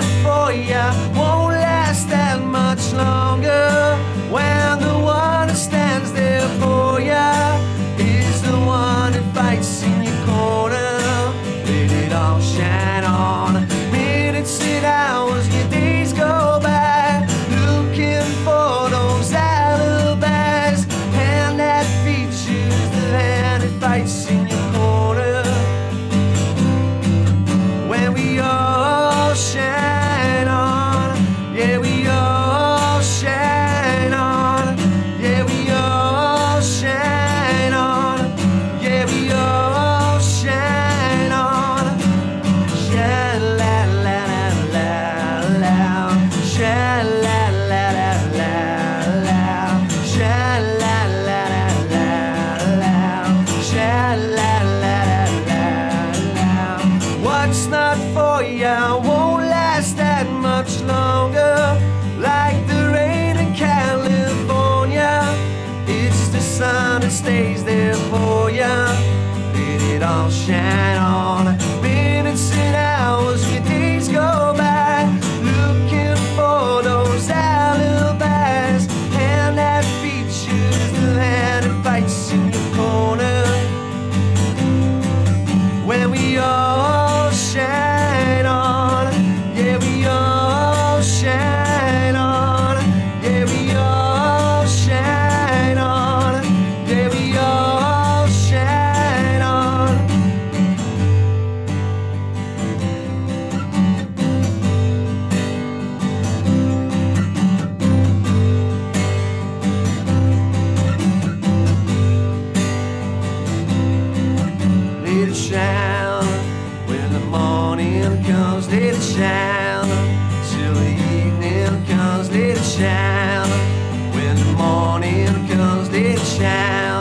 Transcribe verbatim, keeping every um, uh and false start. but for ya won't last that much longer. When the one who stands there for ya is the one who fights in your corner. Let it all shine on. Minutes and hours, your days go by, looking for those alibis and that features the hand that fights in your corner. When we all shine on, yeah, we all shine on, yeah, we all shine on, yeah, we all shine on. Shine la la la la la, shine la la la la la, shine la la la la la, shine la la la la la. What's not for ya won't last that much longer. Like the rain in California, it's the sun that stays there for ya. Let it all shine on. Minutes and hours, your days go by, looking for those alibis and that features the hand that bites in your corner. When we all shine. Let it shine when the morning comes. Let it shine till the evening comes. Let it shine when the morning comes. Let it shine.